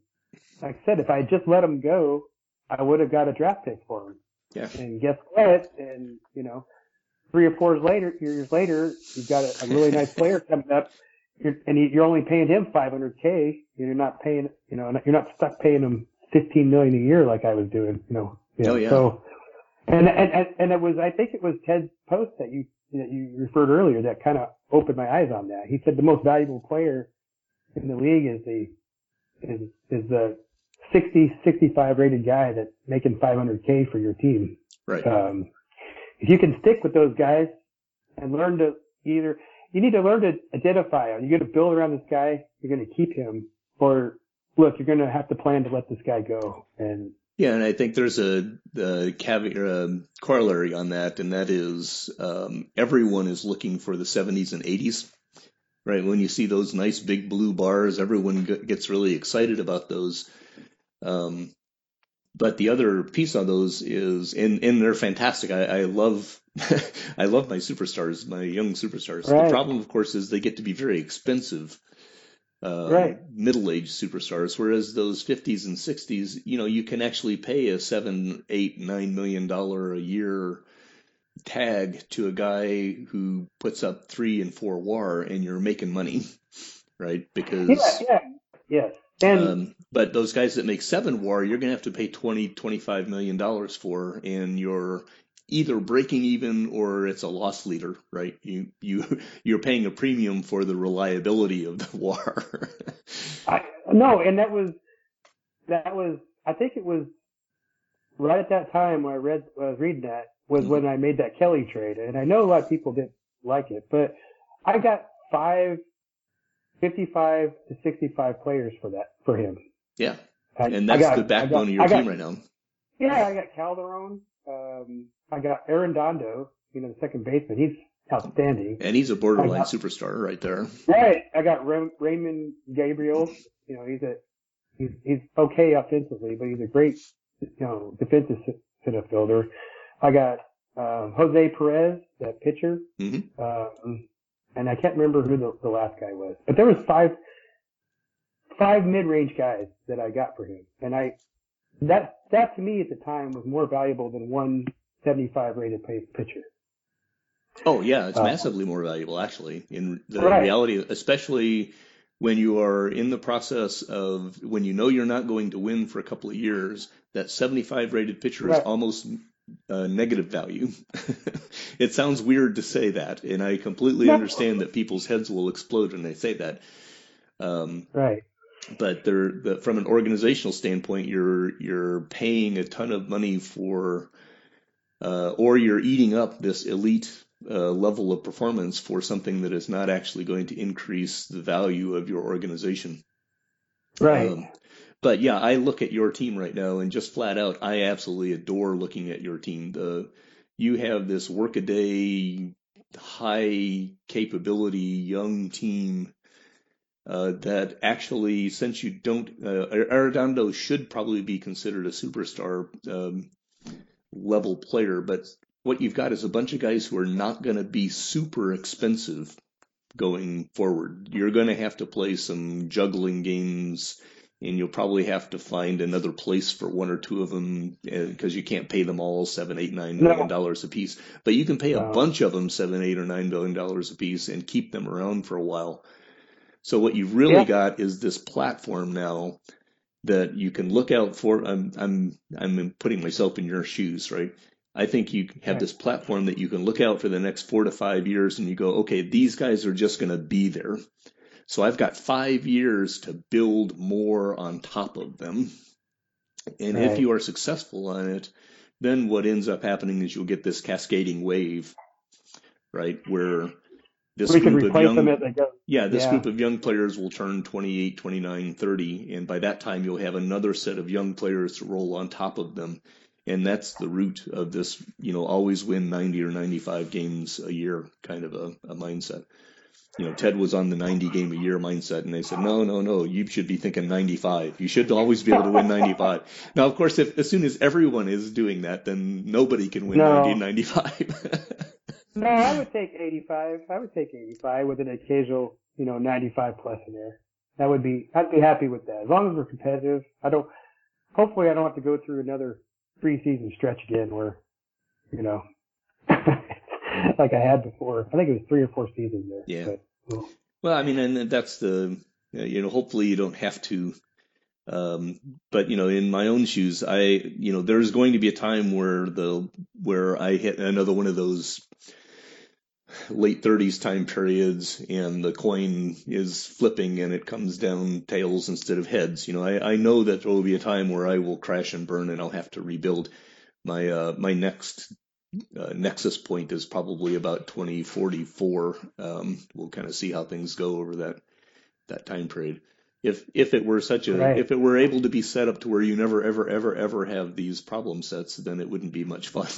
like I said, if I had just let them go. I would have got a draft pick for him. Yeah. And guess what? And, you know, three or four years later, years later, you've got a, a really nice player coming up, you're, and you're only paying him five hundred K. You're not paying, you know, you're not stuck paying him fifteen million a year like I was doing, you know. You know? Oh, yeah. So, and, and, and it was, I think it was Ted's post that you, that you referred earlier that kind of opened my eyes on that. He said the most valuable player in the league is the, is, is the, sixty, sixty-five rated guy that's making five hundred K for your team. Right. Um, if you can stick with those guys and learn to either, you need to learn to identify, are you going to build around this guy? You're going to keep him, or look, you're going to have to plan to let this guy go. And Yeah, and I think there's a, a caveat, um, corollary on that, and that is um, everyone is looking for the seventies and eighties, right? When you see those nice big blue bars, everyone gets really excited about those. Um, but the other piece on those is, and, and they're fantastic. I, I love, I love my superstars, my young superstars. Right. The problem, of course, is they get to be very expensive. Uh, right. Middle-aged superstars, whereas those fifties and sixties, you know, you can actually pay a seven, eight, nine million dollar a year tag to a guy who puts up three and four W A R, and you're making money, right? Because yeah, yeah, yeah. And um, but those guys that make seven W A R, you're gonna have to pay twenty, twenty-five million dollars for, and you're either breaking even or it's a loss leader, right? You you you're paying a premium for the reliability of the W A R. I, no, and that was that was I think it was right at that time when I read when I was reading that was mm-hmm. when I made that Kelly trade, and I know a lot of people didn't like it, but I got five fifty-five to sixty-five players for that for him. Yeah, I, and that's got, the backbone got, of your got, team right now. Yeah, I got Calderon. Um, I got Arredondo, you know, the second baseman. He's outstanding. And he's a borderline got, superstar right there. Right. I got Ray, Raymond Gabriel. You know, he's a he's he's okay offensively, but he's a great, you know, defensive center fielder. I got um, Jose Perez, that pitcher. Mm-hmm. Um, and I can't remember who the, the last guy was. But there was five five mid-range guys that I got for him. And I that that to me at the time was more valuable than one seventy-five rated pitcher. Oh yeah, it's uh, massively more valuable actually in the right. reality, especially when you are in the process of when you know you're not going to win for a couple of years. That seventy-five rated pitcher right. is almost uh, negative value. It sounds weird to say that, and I completely no. understand that people's heads will explode when they say that. Um, right. But they're the, from an organizational standpoint, you're you're paying a ton of money for. Uh, or you're eating up this elite uh, level of performance for something that is not actually going to increase the value of your organization. Right. Um, but yeah, I look at your team right now and just flat out, I absolutely adore looking at your team. The you have this workaday, high capability young team uh, that actually, since you don't, uh, Arredondo should probably be considered a superstar. Um, level player, but what you've got is a bunch of guys who are not going to be super expensive going forward. You're going to have to play some juggling games, and you'll probably have to find another place for one or two of them because you can't pay them all seven, eight, nine million dollars no. a piece. But you can pay no. a bunch of them seven, eight, or nine million dollars a piece and keep them around for a while. So what you've really yeah. got is this platform now that you can look out for. I'm I'm I'm putting myself in your shoes, right? I think you have right. this platform that you can look out for the next four to five years, and you go, okay, these guys are just going to be there. So I've got five years to build more on top of them. And right. if you are successful on it, then what ends up happening is you'll get this cascading wave, right? Where This we group of young, yeah, this yeah. group of young players will turn twenty-eight, twenty-nine, thirty, and by that time you'll have another set of young players to roll on top of them, and that's the root of this, you know, always win ninety or ninety-five games a year kind of a, a mindset. You know, Ted was on the ninety game a year mindset, and they said, no, no, no, you should be thinking ninety-five. You should always be able to win ninety-five. Now, of course, if as soon as everyone is doing that, then nobody can win no. ninety, ninety-five. No, I would take eighty-five. I would take eighty-five with an occasional, you know, ninety-five plus in there. That would be, I'd be happy with that. As long as we're competitive, I don't, hopefully I don't have to go through another three-season stretch again where, you know, like I had before. I think it was three or four seasons there. Yeah. But, well. well, I mean, and that's the, you know, hopefully you don't have to. Um, but, you know, in my own shoes, I, you know, there's going to be a time where the, where I hit another one of those late thirties time periods and the coin is flipping and it comes down tails instead of heads. You know, I, I know that there will be a time where I will crash and burn and I'll have to rebuild. My, uh, my next, uh, nexus point is probably about twenty forty-four. Um, we'll kind of see how things go over that, that time period. If if it were such a right. if it were able to be set up to where you never ever ever ever have these problem sets, then it wouldn't be much fun.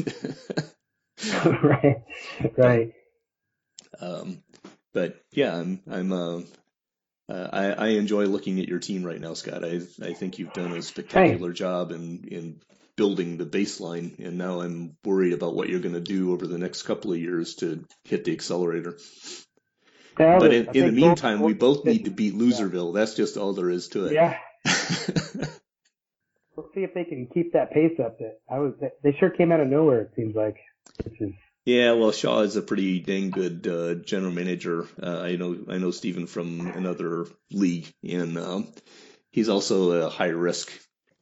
right, right. Um, but yeah, I'm I'm uh, uh, I I enjoy looking at your team right now, Scott. I I think you've done a spectacular right. job in in building the baseline, and now I'm worried about what you're going to do over the next couple of years to hit the accelerator. That but is, in, in the meantime, both, we both need to beat Loserville. Yeah. That's just all there is to it. Yeah. We'll see if they can keep that pace up. That I was. They sure came out of nowhere, it seems like. Which is... Yeah, well, Shaw is a pretty dang good uh, general manager. Uh, I know I know Stephen from another league, and um, he's also a high-risk,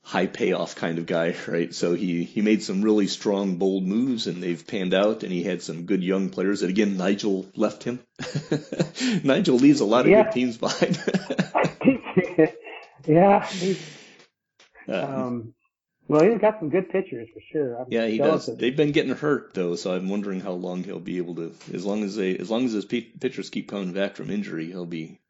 high-payoff kind of guy, right? So he, he made some really strong, bold moves, and they've panned out, and he had some good young players. And, again, Nigel left him. Nigel leaves a lot of yeah. good teams behind. yeah. He's, um, well, he's got some good pitchers for sure. I'm yeah, he does. Of... They've been getting hurt, though, so I'm wondering how long he'll be able to – as long as they, as long as his pitchers keep coming back from injury, he'll be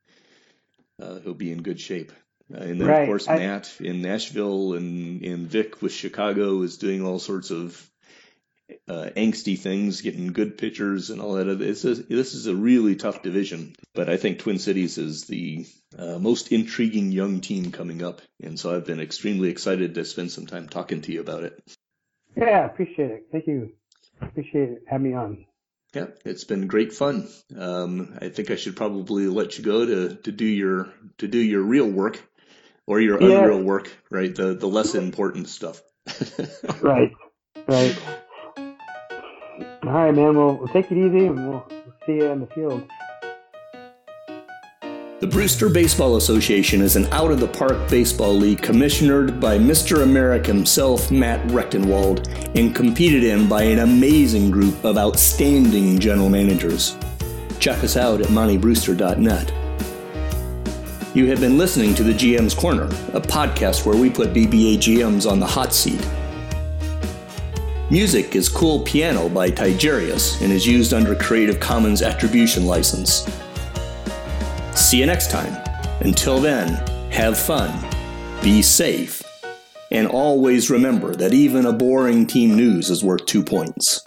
uh, he'll be in good shape. Uh, and then, right. of course, Matt I, in Nashville and, and Vic with Chicago is doing all sorts of uh, angsty things, getting good pitchers and all that. It's a, this is a really tough division, but I think Twin Cities is the uh, most intriguing young team coming up, and so I've been extremely excited to spend some time talking to you about it. Yeah, appreciate it. Thank you. Appreciate it. Have me on. Yeah, it's been great fun. Um, I think I should probably let you go to, to do your to do your real work. Or your yeah. unreal work, right? The the less important stuff. right, right. All right, man. We'll, we'll take it easy, and we'll, we'll see you in the field. The Brister Baseball Association is an Out of the Park baseball league commissioned by Mister America himself, Matt Rechtenwald, and competed in by an amazing group of outstanding general managers. Check us out at monty brewster dot net. You have been listening to The G M's Corner, a podcast where we put B B A G Ms on the hot seat. Music is Cool Piano by Tigerius and is used under Creative Commons Attribution License. See you next time. Until then, have fun, be safe, and always remember that even a boring team news is worth two points.